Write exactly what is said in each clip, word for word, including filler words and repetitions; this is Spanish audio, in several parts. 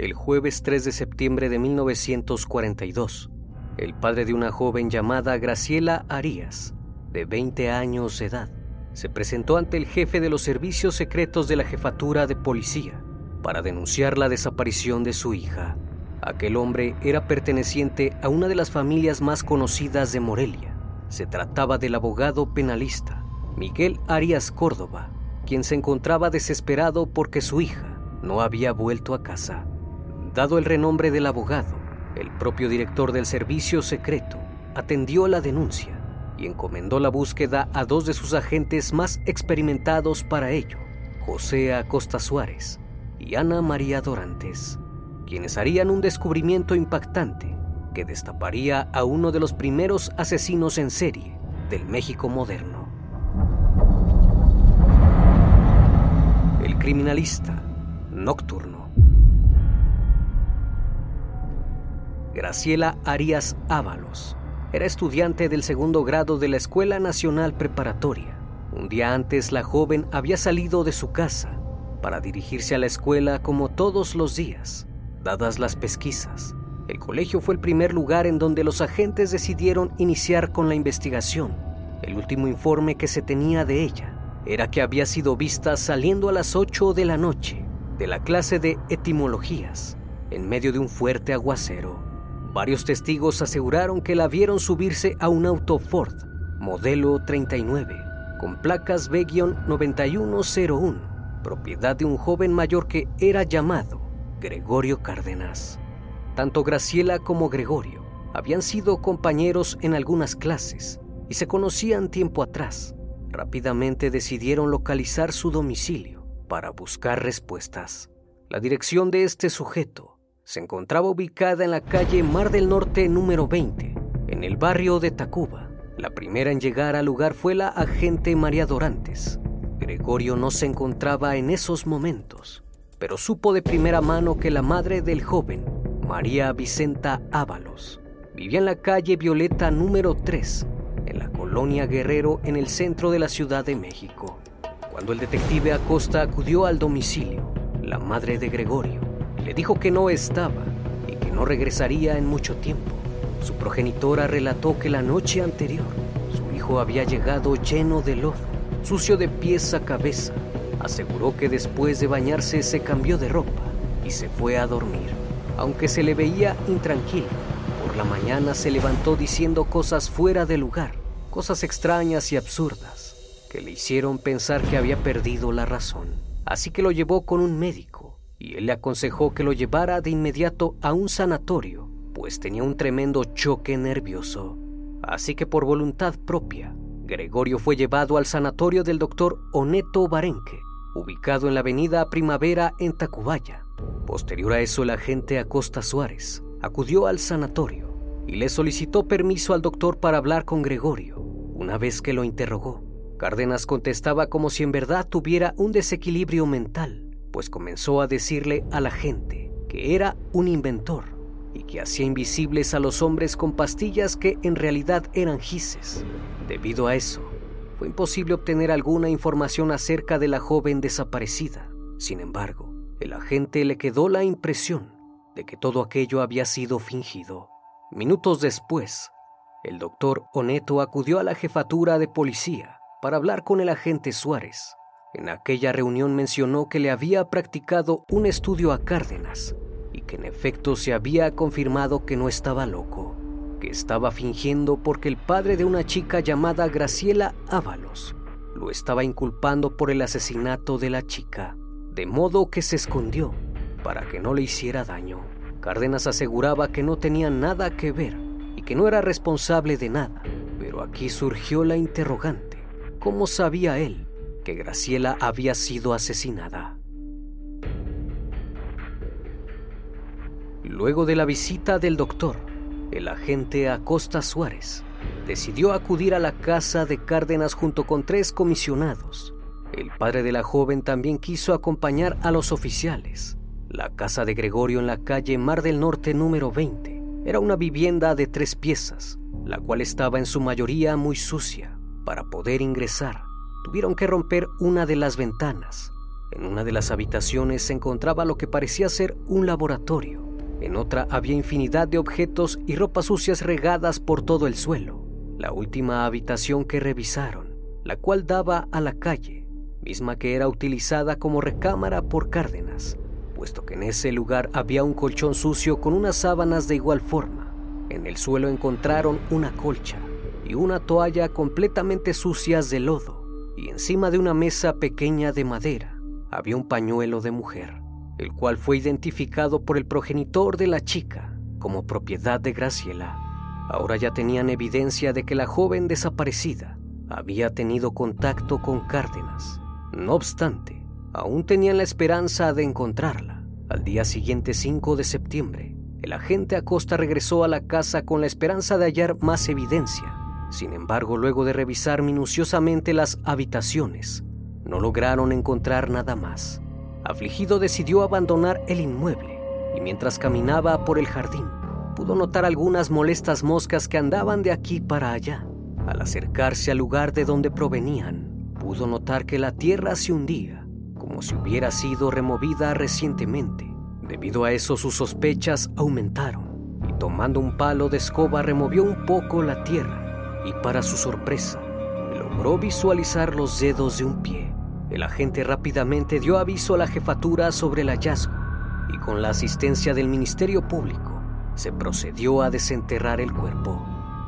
El jueves tres de septiembre de mil novecientos cuarenta y dos, el padre de una joven llamada Graciela Arias, de veinte años de edad, se presentó ante el jefe de los servicios secretos de la Jefatura de Policía para denunciar la desaparición de su hija. Aquel hombre era perteneciente a una de las familias más conocidas de Morelia. Se trataba del abogado penalista Miguel Arias Córdoba, quien se encontraba desesperado porque su hija no había vuelto a casa. Dado el renombre del abogado, el propio director del servicio secreto atendió la denuncia y encomendó la búsqueda a dos de sus agentes más experimentados para ello, José Acosta Suárez y Ana María Dorantes, quienes harían un descubrimiento impactante que destaparía a uno de los primeros asesinos en serie del México moderno. El Criminalista Nocturno. Graciela Arias Ávalos era estudiante del segundo grado de la Escuela Nacional Preparatoria. Un día antes, la joven había salido de su casa para dirigirse a la escuela como todos los días. Dadas las pesquisas, el colegio fue el primer lugar en donde los agentes decidieron iniciar con la investigación. El último informe que se tenía de ella era que había sido vista saliendo a las ocho de la noche de la clase de etimologías en medio de un fuerte aguacero. Varios testigos aseguraron que la vieron subirse a un auto Ford, modelo treinta y nueve, con placas B noventa y uno cero uno, propiedad de un joven mayor que era llamado Gregorio Cárdenas. Tanto Graciela como Gregorio habían sido compañeros en algunas clases y se conocían tiempo atrás. Rápidamente decidieron localizar su domicilio para buscar respuestas. La dirección de este sujeto se encontraba ubicada en la calle Mar del Norte número veinte, en el barrio de Tacuba. La primera en llegar al lugar fue la agente María Dorantes. Gregorio no se encontraba en esos momentos, pero supo de primera mano que la madre del joven, María Vicenta Ávalos, vivía en la calle Violeta número tres, en la colonia Guerrero, en el centro de la Ciudad de México. Cuando el detective Acosta acudió al domicilio, la madre de Gregorio le dijo que no estaba y que no regresaría en mucho tiempo. Su progenitora relató que la noche anterior, su hijo había llegado lleno de lodo, sucio de pies a cabeza. Aseguró que después de bañarse se cambió de ropa y se fue a dormir. Aunque se le veía intranquilo, por la mañana se levantó diciendo cosas fuera de lugar, cosas extrañas y absurdas, que le hicieron pensar que había perdido la razón. Así que lo llevó con un médico, y él le aconsejó que lo llevara de inmediato a un sanatorio, pues tenía un tremendo choque nervioso. Así que por voluntad propia, Gregorio fue llevado al sanatorio del doctor Oneto Barenque, ubicado en la avenida Primavera en Tacubaya. Posterior a eso, el agente Acosta Suárez acudió al sanatorio y le solicitó permiso al doctor para hablar con Gregorio. Una vez que lo interrogó, Cárdenas contestaba como si en verdad tuviera un desequilibrio mental, pues comenzó a decirle a la gente que era un inventor y que hacía invisibles a los hombres con pastillas que en realidad eran gises. Debido a eso, fue imposible obtener alguna información acerca de la joven desaparecida. Sin embargo, el agente le quedó la impresión de que todo aquello había sido fingido. Minutos después, el doctor Oneto acudió a la jefatura de policía para hablar con el agente Suárez. En aquella reunión mencionó que le había practicado un estudio a Cárdenas y que en efecto se había confirmado que no estaba loco, que estaba fingiendo porque el padre de una chica llamada Graciela Ávalos lo estaba inculpando por el asesinato de la chica, de modo que se escondió para que no le hiciera daño. Cárdenas aseguraba que no tenía nada que ver y que no era responsable de nada, pero aquí surgió la interrogante: ¿cómo sabía él que Graciela había sido asesinada? Luego de la visita del doctor, el agente Acosta Suárez decidió acudir a la casa de Cárdenas junto con tres comisionados. El padre de la joven también quiso acompañar a los oficiales. La casa de Gregorio en la calle Mar del Norte número veinte era una vivienda de tres piezas, la cual estaba en su mayoría muy sucia. Para poder ingresar, tuvieron que romper una de las ventanas. En una de las habitaciones se encontraba lo que parecía ser un laboratorio. En otra había infinidad de objetos y ropas sucias regadas por todo el suelo. La última habitación que revisaron, la cual daba a la calle, misma que era utilizada como recámara por Cárdenas, puesto que en ese lugar había un colchón sucio con unas sábanas de igual forma. En el suelo encontraron una colcha y una toalla completamente sucias de lodo, y encima de una mesa pequeña de madera había un pañuelo de mujer, el cual fue identificado por el progenitor de la chica como propiedad de Graciela. Ahora ya tenían evidencia de que la joven desaparecida había tenido contacto con Cárdenas. No obstante, aún tenían la esperanza de encontrarla. Al día siguiente, cinco de septiembre, el agente Acosta regresó a la casa con la esperanza de hallar más evidencia. Sin embargo, luego de revisar minuciosamente las habitaciones, no lograron encontrar nada más. Afligido, decidió abandonar el inmueble, y mientras caminaba por el jardín, pudo notar algunas molestas moscas que andaban de aquí para allá. Al acercarse al lugar de donde provenían, pudo notar que la tierra se hundía, como si hubiera sido removida recientemente. Debido a eso, sus sospechas aumentaron, y tomando un palo de escoba removió un poco la tierra, y para su sorpresa, logró visualizar los dedos de un pie. El agente rápidamente dio aviso a la jefatura sobre el hallazgo y con la asistencia del Ministerio Público se procedió a desenterrar el cuerpo.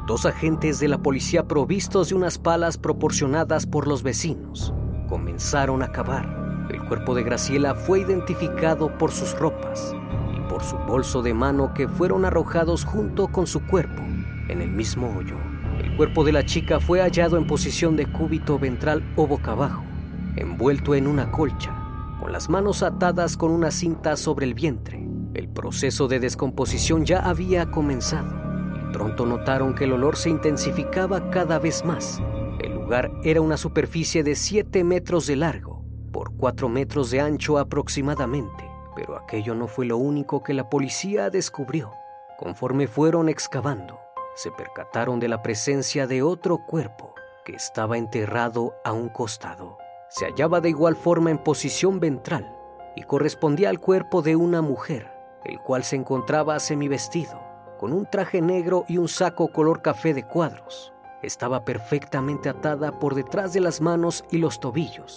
Dos agentes de la policía provistos de unas palas proporcionadas por los vecinos comenzaron a cavar. El cuerpo de Graciela fue identificado por sus ropas y por su bolso de mano que fueron arrojados junto con su cuerpo en el mismo hoyo. El cuerpo de la chica fue hallado en posición de cúbito ventral o boca abajo, envuelto en una colcha, con las manos atadas con una cinta sobre el vientre. El proceso de descomposición ya había comenzado y pronto notaron que el olor se intensificaba cada vez más. El lugar era una superficie de siete metros de largo por cuatro metros de ancho aproximadamente, pero aquello no fue lo único que la policía descubrió. Conforme fueron excavando, se percataron de la presencia de otro cuerpo que estaba enterrado a un costado. Se hallaba de igual forma en posición ventral y correspondía al cuerpo de una mujer el cual se encontraba semivestido, con un traje negro y un saco color café de cuadros. Estaba perfectamente atada por detrás de las manos y los tobillos,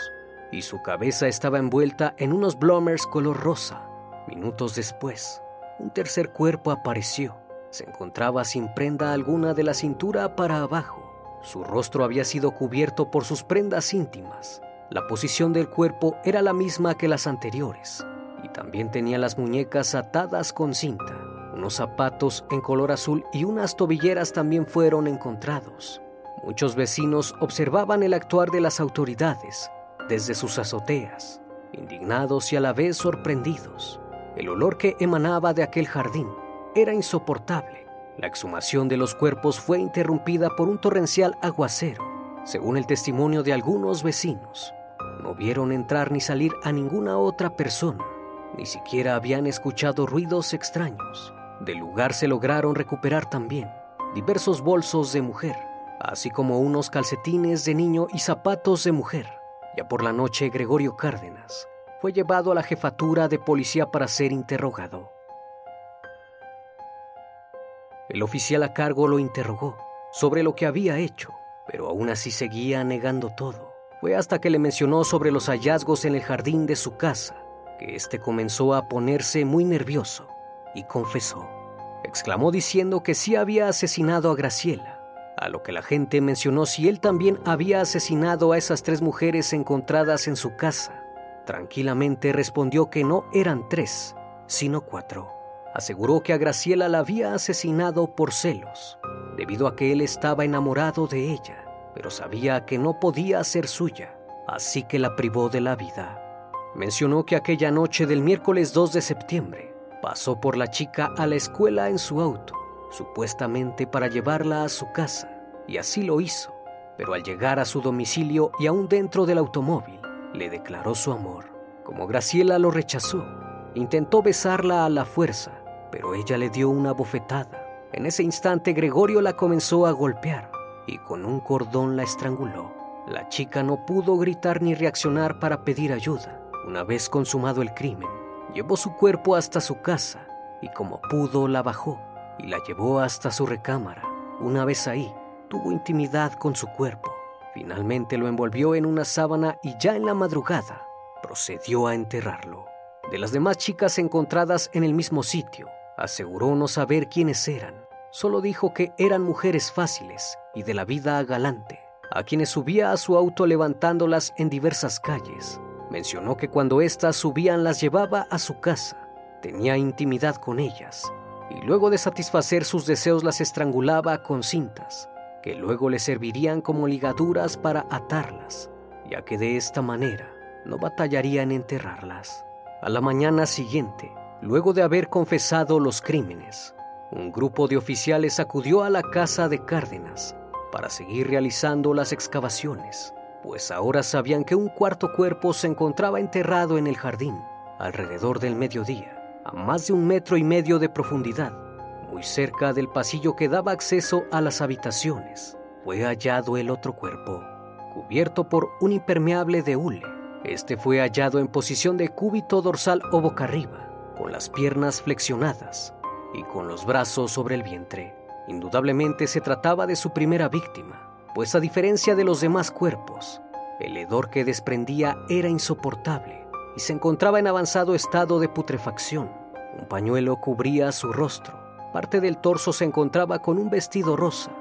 y su cabeza estaba envuelta en unos bloomers color rosa. Minutos después, un tercer cuerpo apareció. Se encontraba sin prenda alguna de la cintura para abajo. Su rostro había sido cubierto por sus prendas íntimas. La posición del cuerpo era la misma que las anteriores, y también tenía las muñecas atadas con cinta. Unos zapatos en color azul y unas tobilleras también fueron encontrados. Muchos vecinos observaban el actuar de las autoridades desde sus azoteas, indignados y a la vez sorprendidos. El olor que emanaba de aquel jardín era insoportable. La exhumación de los cuerpos fue interrumpida por un torrencial aguacero. Según el testimonio de algunos vecinos, no vieron entrar ni salir a ninguna otra persona. Ni siquiera habían escuchado ruidos extraños. Del lugar se lograron recuperar también diversos bolsos de mujer, así como unos calcetines de niño y zapatos de mujer. Ya por la noche, Gregorio Cárdenas fue llevado a la jefatura de policía para ser interrogado. El oficial a cargo lo interrogó sobre lo que había hecho, pero aún así seguía negando todo. Fue hasta que le mencionó sobre los hallazgos en el jardín de su casa que este comenzó a ponerse muy nervioso y confesó. Exclamó diciendo que sí había asesinado a Graciela, a lo que la gente mencionó si él también había asesinado a esas tres mujeres encontradas en su casa. Tranquilamente respondió que no eran tres, sino cuatro. Aseguró que a Graciela la había asesinado por celos, debido a que él estaba enamorado de ella, pero sabía que no podía ser suya, así que la privó de la vida. Mencionó que aquella noche del miércoles dos de septiembre pasó por la chica a la escuela en su auto, supuestamente para llevarla a su casa, y así lo hizo. Pero al llegar a su domicilio y aún dentro del automóvil, le declaró su amor. Como Graciela lo rechazó, intentó besarla a la fuerza, pero ella le dio una bofetada. En ese instante, Gregorio la comenzó a golpear y con un cordón la estranguló. La chica no pudo gritar ni reaccionar para pedir ayuda. Una vez consumado el crimen, llevó su cuerpo hasta su casa y como pudo la bajó y la llevó hasta su recámara. Una vez ahí, tuvo intimidad con su cuerpo. Finalmente lo envolvió en una sábana y ya en la madrugada procedió a enterrarlo. De las demás chicas encontradas en el mismo sitio, aseguró no saber quiénes eran. Solo dijo que eran mujeres fáciles y de la vida galante, a quienes subía a su auto levantándolas en diversas calles. Mencionó que cuando éstas subían las llevaba a su casa, tenía intimidad con ellas, y luego de satisfacer sus deseos las estrangulaba con cintas, que luego le servirían como ligaduras para atarlas, ya que de esta manera no batallaría en enterrarlas. A la mañana siguiente, luego de haber confesado los crímenes, un grupo de oficiales acudió a la casa de Cárdenas para seguir realizando las excavaciones, pues ahora sabían que un cuarto cuerpo se encontraba enterrado en el jardín. Alrededor del mediodía, a más de un metro y medio de profundidad, muy cerca del pasillo que daba acceso a las habitaciones, fue hallado el otro cuerpo, cubierto por un impermeable de hule. Este fue hallado en posición de cúbito dorsal o boca arriba, con las piernas flexionadas y con los brazos sobre el vientre. Indudablemente se trataba de su primera víctima, pues a diferencia de los demás cuerpos, el hedor que desprendía era insoportable y se encontraba en avanzado estado de putrefacción. Un pañuelo cubría su rostro, parte del torso se encontraba con un vestido rosa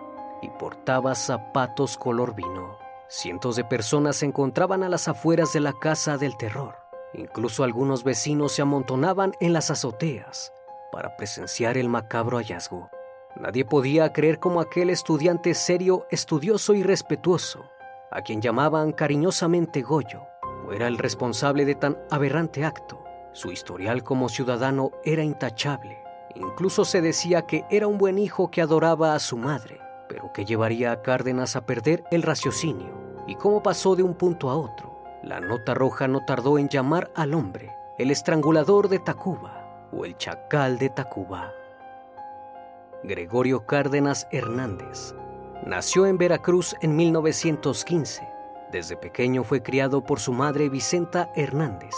y portaba zapatos color vino. Cientos de personas se encontraban a las afueras de la Casa del Terror. Incluso algunos vecinos se amontonaban en las azoteas para presenciar el macabro hallazgo. Nadie podía creer cómo aquel estudiante serio, estudioso y respetuoso, a quien llamaban cariñosamente Goyo, era el responsable de tan aberrante acto. Su historial como ciudadano era intachable. Incluso se decía que era un buen hijo que adoraba a su madre, pero que llevaría a Cárdenas a perder el raciocinio. ¿Y cómo pasó de un punto a otro? La nota roja no tardó en llamar al hombre el estrangulador de Tacuba o el chacal de Tacuba. Gregorio Cárdenas Hernández nació en Veracruz en mil novecientos quince. Desde pequeño fue criado por su madre Vicenta Hernández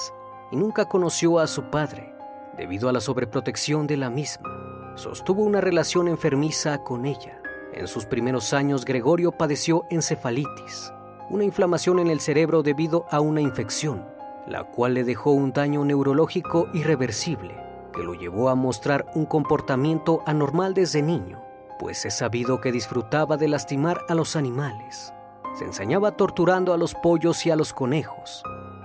y nunca conoció a su padre, debido a la sobreprotección de la misma. Sostuvo una relación enfermiza con ella. En sus primeros años, Gregorio padeció encefalitis, una inflamación en el cerebro debido a una infección, la cual le dejó un daño neurológico irreversible, que lo llevó a mostrar un comportamiento anormal desde niño, pues es sabido que disfrutaba de lastimar a los animales. Se ensañaba torturando a los pollos y a los conejos.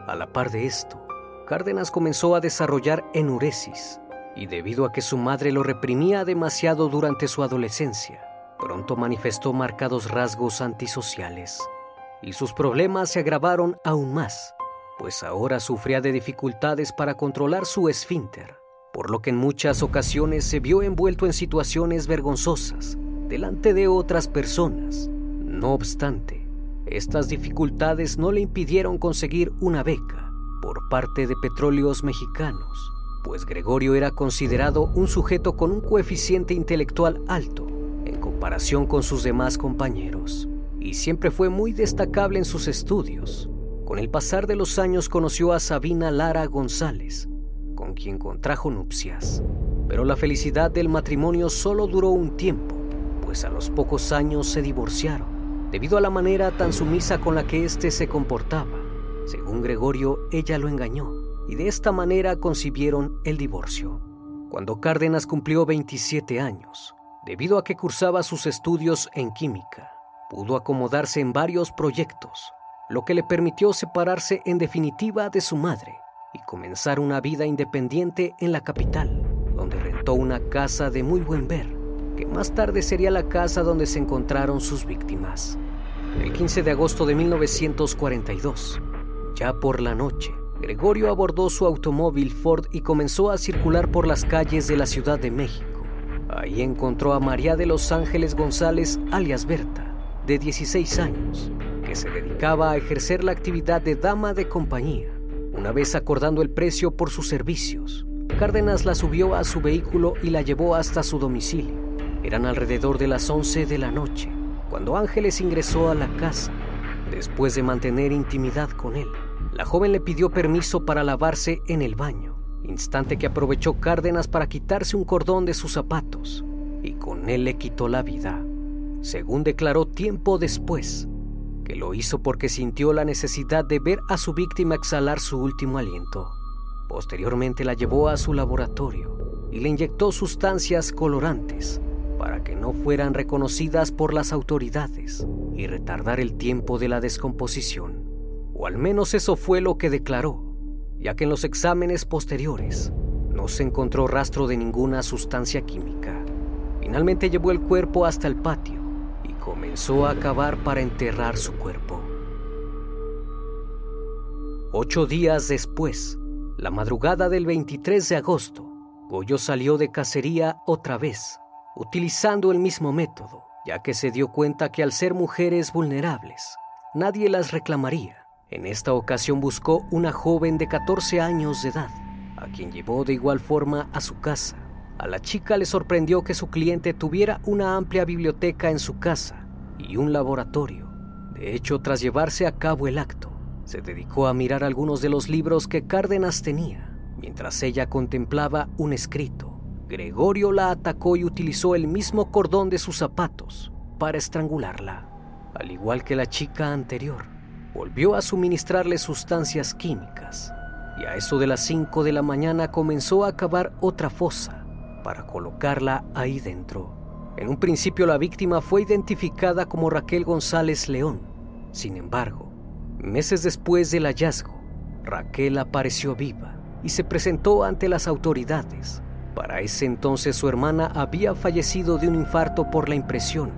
A la par de esto, Cárdenas comenzó a desarrollar enuresis, y debido a que su madre lo reprimía demasiado durante su adolescencia, pronto manifestó marcados rasgos antisociales, y sus problemas se agravaron aún más, pues ahora sufría de dificultades para controlar su esfínter, por lo que en muchas ocasiones se vio envuelto en situaciones vergonzosas delante de otras personas. No obstante, estas dificultades no le impidieron conseguir una beca por parte de Petróleos Mexicanos, pues Gregorio era considerado un sujeto con un coeficiente intelectual alto en comparación con sus demás compañeros, y siempre fue muy destacable en sus estudios. Con el pasar de los años conoció a Sabina Lara González, con quien contrajo nupcias, pero la felicidad del matrimonio solo duró un tiempo, pues a los pocos años se divorciaron, debido a la manera tan sumisa con la que éste se comportaba. Según Gregorio, ella lo engañó, y de esta manera concibieron el divorcio. Cuando Cárdenas cumplió veintisiete años, debido a que cursaba sus estudios en química, pudo acomodarse en varios proyectos, lo que le permitió separarse en definitiva de su madre y comenzar una vida independiente en la capital, donde rentó una casa de muy buen ver, que más tarde sería la casa donde se encontraron sus víctimas. El quince de agosto de mil novecientos cuarenta y dos, ya por la noche, Gregorio abordó su automóvil Ford y comenzó a circular por las calles de la Ciudad de México. Ahí encontró a María de los Ángeles González, alias Berta, de dieciséis años, que se dedicaba a ejercer la actividad de dama de compañía. Una vez acordando el precio por sus servicios, Cárdenas la subió a su vehículo y la llevó hasta su domicilio. Eran alrededor de las once de la noche, cuando Ángeles ingresó a la casa. Después de mantener intimidad con él, la joven le pidió permiso para lavarse en el baño, instante que aprovechó Cárdenas para quitarse un cordón de sus zapatos, y con él le quitó la vida. Según declaró tiempo después, que lo hizo porque sintió la necesidad de ver a su víctima exhalar su último aliento. Posteriormente la llevó a su laboratorio y le inyectó sustancias colorantes para que no fueran reconocidas por las autoridades y retardar el tiempo de la descomposición. O al menos eso fue lo que declaró, ya que en los exámenes posteriores no se encontró rastro de ninguna sustancia química. Finalmente llevó el cuerpo hasta el patio y comenzó a cavar para enterrar su cuerpo. Ocho días después, la madrugada del veintitrés de agosto, Goyo salió de cacería otra vez, utilizando el mismo método, ya que se dio cuenta que al ser mujeres vulnerables, nadie las reclamaría. En esta ocasión buscó una joven de catorce años de edad, a quien llevó de igual forma a su casa. A la chica le sorprendió que su cliente tuviera una amplia biblioteca en su casa y un laboratorio. De hecho, tras llevarse a cabo el acto, se dedicó a mirar algunos de los libros que Cárdenas tenía. Mientras ella contemplaba un escrito, Gregorio la atacó y utilizó el mismo cordón de sus zapatos para estrangularla. Al igual que la chica anterior, volvió a suministrarle sustancias químicas y a eso de las cinco de la mañana comenzó a cavar otra fosa para colocarla ahí dentro. En un principio la víctima fue identificada como Raquel González León. Sin embargo, meses después del hallazgo, Raquel apareció viva y se presentó ante las autoridades. Para ese entonces su hermana había fallecido de un infarto por la impresión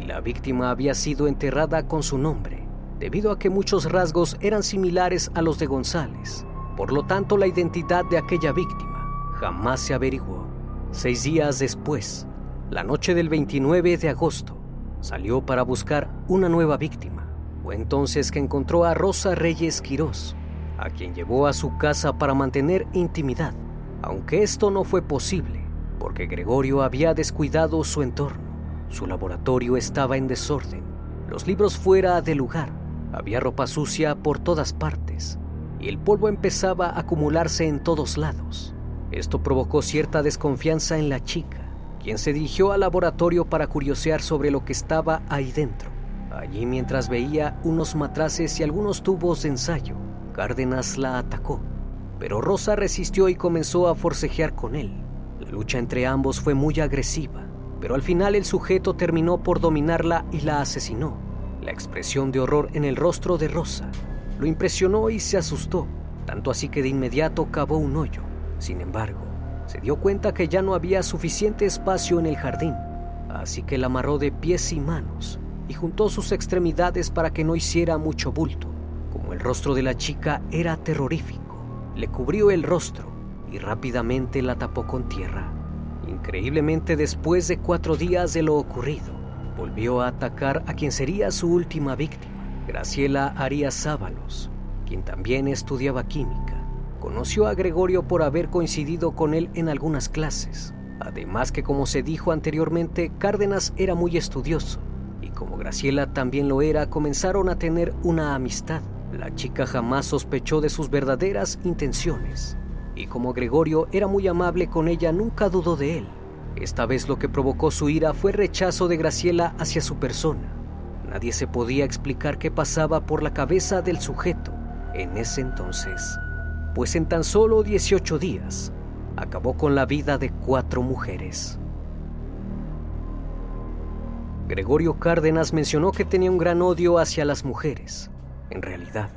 y la víctima había sido enterrada con su nombre, debido a que muchos rasgos eran similares a los de González. Por lo tanto, la identidad de aquella víctima jamás se averiguó. Seis días después, la noche del veintinueve de agosto, salió para buscar una nueva víctima. Fue entonces que encontró a Rosa Reyes Quirós, a quien llevó a su casa para mantener intimidad, aunque esto no fue posible, porque Gregorio había descuidado su entorno. Su laboratorio estaba en desorden, los libros fuera de lugar, había ropa sucia por todas partes, y el polvo empezaba a acumularse en todos lados. Esto provocó cierta desconfianza en la chica, quien se dirigió al laboratorio para curiosear sobre lo que estaba ahí dentro. Allí, mientras veía unos matraces y algunos tubos de ensayo, Cárdenas la atacó, pero Rosa resistió y comenzó a forcejear con él. La lucha entre ambos fue muy agresiva, pero al final el sujeto terminó por dominarla y la asesinó. La expresión de horror en el rostro de Rosa lo impresionó y se asustó, tanto así que de inmediato cavó un hoyo. Sin embargo, se dio cuenta que ya no había suficiente espacio en el jardín, así que la amarró de pies y manos y juntó sus extremidades para que no hiciera mucho bulto. Como el rostro de la chica era terrorífico, le cubrió el rostro y rápidamente la tapó con tierra. Increíblemente, después de cuatro días de lo ocurrido, volvió a atacar a quien sería su última víctima, Graciela Arias Sábalos, quien también estudiaba química. Conoció a Gregorio por haber coincidido con él en algunas clases. Además que, como se dijo anteriormente, Cárdenas era muy estudioso, y como Graciela también lo era, comenzaron a tener una amistad. La chica jamás sospechó de sus verdaderas intenciones, y como Gregorio era muy amable con ella, nunca dudó de él. Esta vez lo que provocó su ira fue el rechazo de Graciela hacia su persona. Nadie se podía explicar qué pasaba por la cabeza del sujeto en ese entonces, pues en tan solo dieciocho días acabó con la vida de cuatro mujeres. Gregorio Cárdenas mencionó que tenía un gran odio hacia las mujeres. En realidad,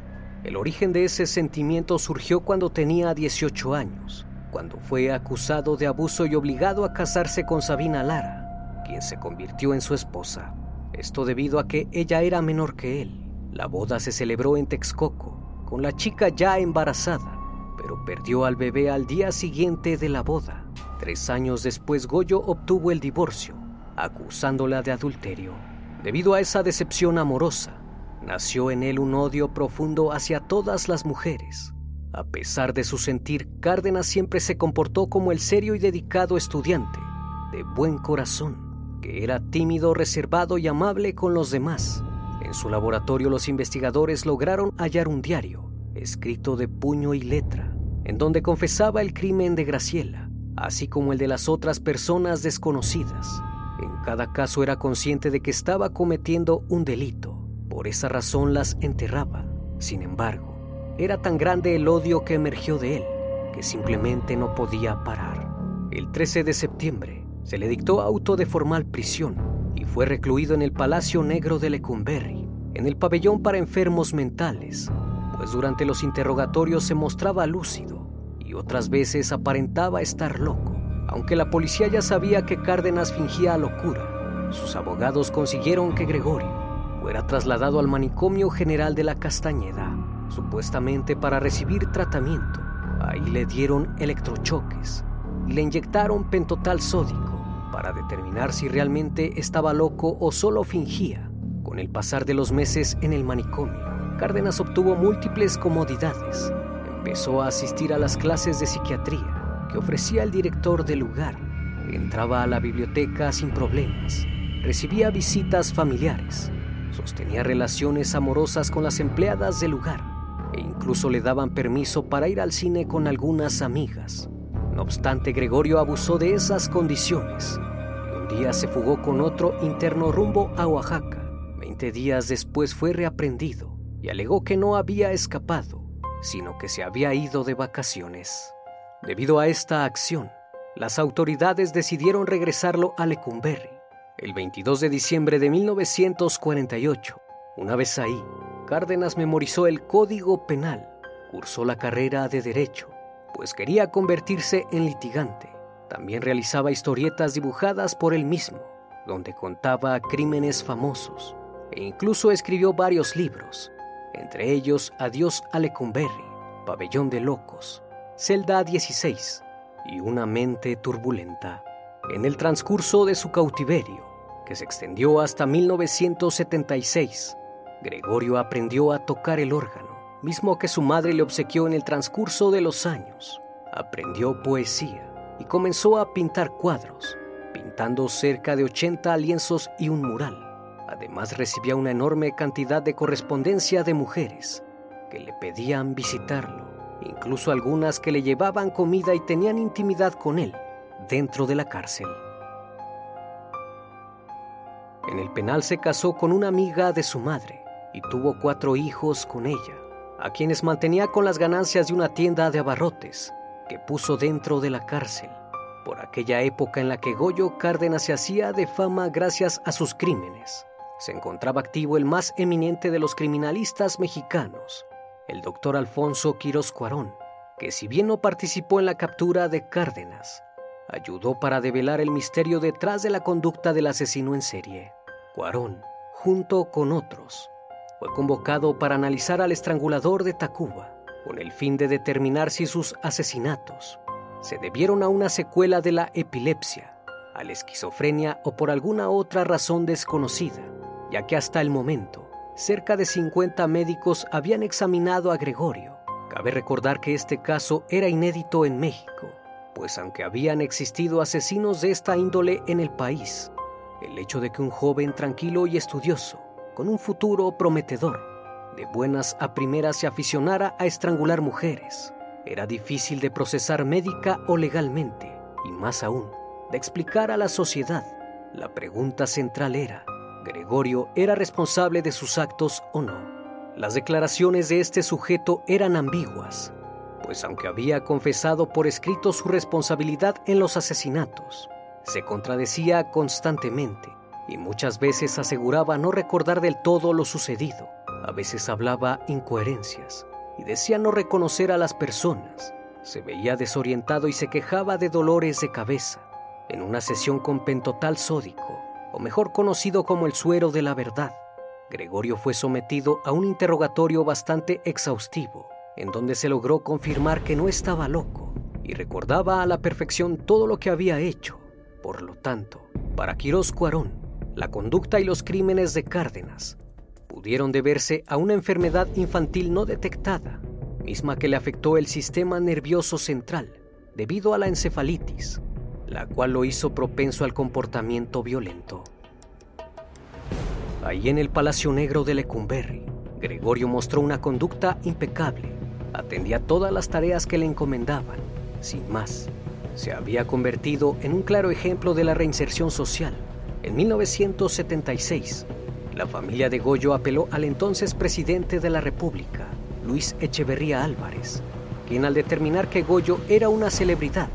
el origen de ese sentimiento surgió cuando tenía dieciocho años, cuando fue acusado de abuso y obligado a casarse con Sabina Lara, quien se convirtió en su esposa. Esto debido a que ella era menor que él. La boda se celebró en Texcoco, con la chica ya embarazada, pero perdió al bebé al día siguiente de la boda. Tres años después, Goyo obtuvo el divorcio, acusándola de adulterio. Debido a esa decepción amorosa, nació en él un odio profundo hacia todas las mujeres. A pesar de su sentir, Cárdenas siempre se comportó como el serio y dedicado estudiante, de buen corazón, que era tímido, reservado y amable con los demás. En su laboratorio, los investigadores lograron hallar un diario, escrito de puño y letra, en donde confesaba el crimen de Graciela, así como el de las otras personas desconocidas. En cada caso era consciente de que estaba cometiendo un delito. Por esa razón las enterraba. Sin embargo, era tan grande el odio que emergió de él, que simplemente no podía parar. El trece de septiembre se le dictó auto de formal prisión y fue recluido en el Palacio Negro de Lecumberri, en el pabellón para enfermos mentales, pues durante los interrogatorios se mostraba lúcido y otras veces aparentaba estar loco. Aunque la policía ya sabía que Cárdenas fingía locura, sus abogados consiguieron que Gregorio fuera trasladado al manicomio general de la Castañeda, supuestamente para recibir tratamiento. Ahí le dieron electrochoques y le inyectaron pentotal sódico para determinar si realmente estaba loco o solo fingía. Con el pasar de los meses en el manicomio, Cárdenas obtuvo múltiples comodidades. Empezó a asistir a las clases de psiquiatría que ofrecía el director del lugar. Entraba a la biblioteca sin problemas. Recibía visitas familiares. Sostenía relaciones amorosas con las empleadas del lugar e incluso le daban permiso para ir al cine con algunas amigas. No obstante, Gregorio abusó de esas condiciones y un día se fugó con otro interno rumbo a Oaxaca. Veinte días después fue reaprendido y alegó que no había escapado, sino que se había ido de vacaciones. Debido a esta acción, las autoridades decidieron regresarlo a Lecumberri. El veintidós de diciembre de mil novecientos cuarenta y ocho, una vez ahí, Cárdenas memorizó el Código Penal, cursó la carrera de Derecho, pues quería convertirse en litigante. También realizaba historietas dibujadas por él mismo, donde contaba crímenes famosos, e incluso escribió varios libros, entre ellos Adiós a Lecumberri, Pabellón de Locos, Celda dieciséis y Una Mente Turbulenta. En el transcurso de su cautiverio, que se extendió hasta mil novecientos setenta y seis, Gregorio aprendió a tocar el órgano, mismo que su madre le obsequió en el transcurso de los años. Aprendió poesía y comenzó a pintar cuadros, pintando cerca de ochenta lienzos y un mural. Además, recibía una enorme cantidad de correspondencia de mujeres que le pedían visitarlo incluso algunas que le llevaban comida y tenían intimidad con él dentro de la cárcel. En el penal se casó con una amiga de su madre y tuvo cuatro hijos con ella, a quienes mantenía con las ganancias de una tienda de abarrotes que puso dentro de la cárcel, por aquella época en la que Goyo Cárdenas se hacía de fama gracias a sus crímenes. Se encontraba activo el más eminente de los criminalistas mexicanos, el doctor Alfonso Quiroz Cuarón, que si bien no participó en la captura de Cárdenas, ayudó para develar el misterio detrás de la conducta del asesino en serie. Cuarón, junto con otros, fue convocado para analizar al estrangulador de Tacuba, con el fin de determinar si sus asesinatos se debieron a una secuela de la epilepsia, a la esquizofrenia o por alguna otra razón desconocida, ya que hasta el momento, cerca de cincuenta médicos habían examinado a Gregorio. Cabe recordar que este caso era inédito en México, pues aunque habían existido asesinos de esta índole en el país, el hecho de que un joven tranquilo y estudioso, con un futuro prometedor, de buenas a primeras se aficionara a estrangular mujeres, era difícil de procesar médica o legalmente, y más aún, de explicar a la sociedad. La pregunta central era, ¿Gregorio era responsable de sus actos o no? Las declaraciones de este sujeto eran ambiguas, pues aunque había confesado por escrito su responsabilidad en los asesinatos, se contradecía constantemente y muchas veces aseguraba no recordar del todo lo sucedido. A veces hablaba incoherencias y decía no reconocer a las personas. Se veía desorientado y se quejaba de dolores de cabeza. En una sesión con pentotal sódico, o mejor conocido como el suero de la verdad, Gregorio fue sometido a un interrogatorio bastante exhaustivo, en donde se logró confirmar que no estaba loco y recordaba a la perfección todo lo que había hecho. Por lo tanto, para Quiroz Cuarón, la conducta y los crímenes de Cárdenas pudieron deberse a una enfermedad infantil no detectada, misma que le afectó el sistema nervioso central debido a la encefalitis, la cual lo hizo propenso al comportamiento violento. Ahí en el Palacio Negro de Lecumberri, Gregorio mostró una conducta impecable, atendía todas las tareas que le encomendaban, sin más. Se había convertido en un claro ejemplo de la reinserción social. En mil novecientos setenta y seis, la familia de Goyo apeló al entonces presidente de la República, Luis Echeverría Álvarez, quien al determinar que Goyo era una celebridad,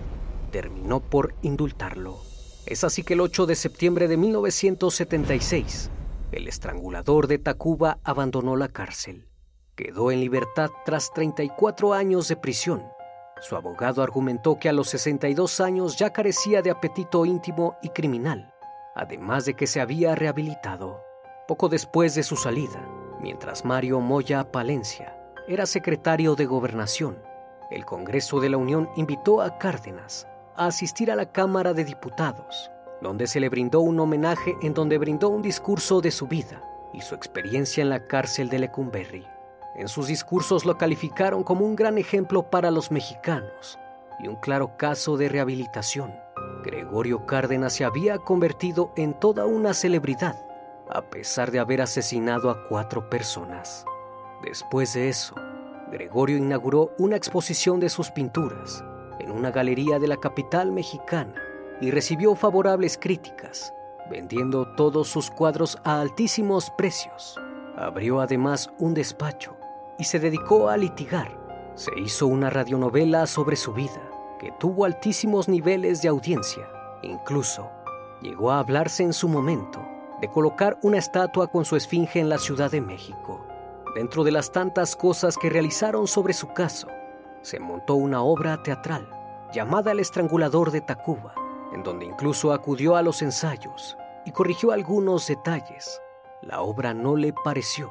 terminó por indultarlo. Es así que el ocho de septiembre de mil novecientos setenta y seis, el estrangulador de Tacuba abandonó la cárcel. Quedó en libertad tras treinta y cuatro años de prisión. Su abogado argumentó que a los sesenta y dos años ya carecía de apetito íntimo y criminal, además de que se había rehabilitado. Poco después de su salida, mientras Mario Moya Palencia era secretario de Gobernación, el Congreso de la Unión invitó a Cárdenas a asistir a la Cámara de Diputados, donde se le brindó un homenaje en donde brindó un discurso de su vida y su experiencia en la cárcel de Lecumberri. En sus discursos lo calificaron como un gran ejemplo para los mexicanos y un claro caso de rehabilitación. Gregorio Cárdenas se había convertido en toda una celebridad, a pesar de haber asesinado a cuatro personas. Después de eso, Gregorio inauguró una exposición de sus pinturas en una galería de la capital mexicana y recibió favorables críticas, vendiendo todos sus cuadros a altísimos precios. Abrió además un despacho y se dedicó a litigar. Se hizo una radionovela sobre su vida, que tuvo altísimos niveles de audiencia. Incluso llegó a hablarse en su momento de colocar una estatua con su esfinge en la Ciudad de México. Dentro de las tantas cosas que realizaron sobre su caso, se montó una obra teatral llamada El Estrangulador de Tacuba, en donde incluso acudió a los ensayos y corrigió algunos detalles. La obra no le pareció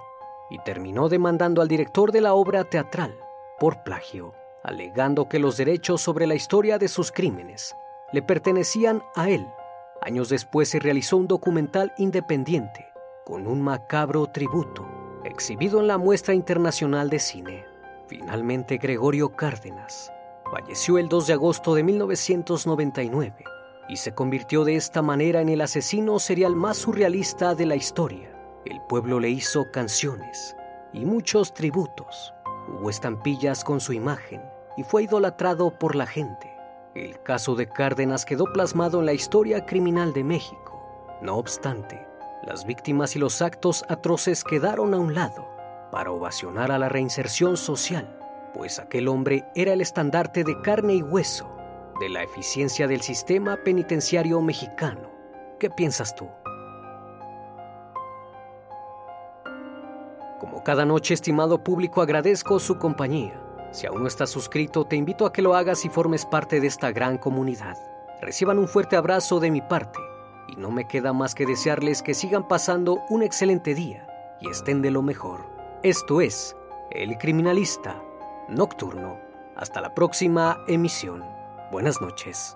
y terminó demandando al director de la obra teatral por plagio, alegando que los derechos sobre la historia de sus crímenes le pertenecían a él. Años después se realizó un documental independiente con un macabro tributo, exhibido en la Muestra Internacional de Cine. Finalmente, Gregorio Cárdenas falleció el dos de agosto de mil novecientos noventa y nueve y se convirtió de esta manera en el asesino serial más surrealista de la historia. El pueblo le hizo canciones y muchos tributos, Hubo estampillas con su imagen y fue idolatrado por la gente. El caso de Cárdenas quedó plasmado en la historia criminal de México. No obstante, las víctimas y los actos atroces quedaron a un lado para ovacionar a la reinserción social, pues aquel hombre era el estandarte de carne y hueso de la eficiencia del sistema penitenciario mexicano. ¿Qué piensas tú? Como cada noche, estimado público, agradezco su compañía. Si aún no estás suscrito, te invito a que lo hagas y formes parte de esta gran comunidad. Reciban un fuerte abrazo de mi parte y no me queda más que desearles que sigan pasando un excelente día y estén de lo mejor. Esto es El Criminalista Nocturno. Hasta la próxima emisión. Buenas noches.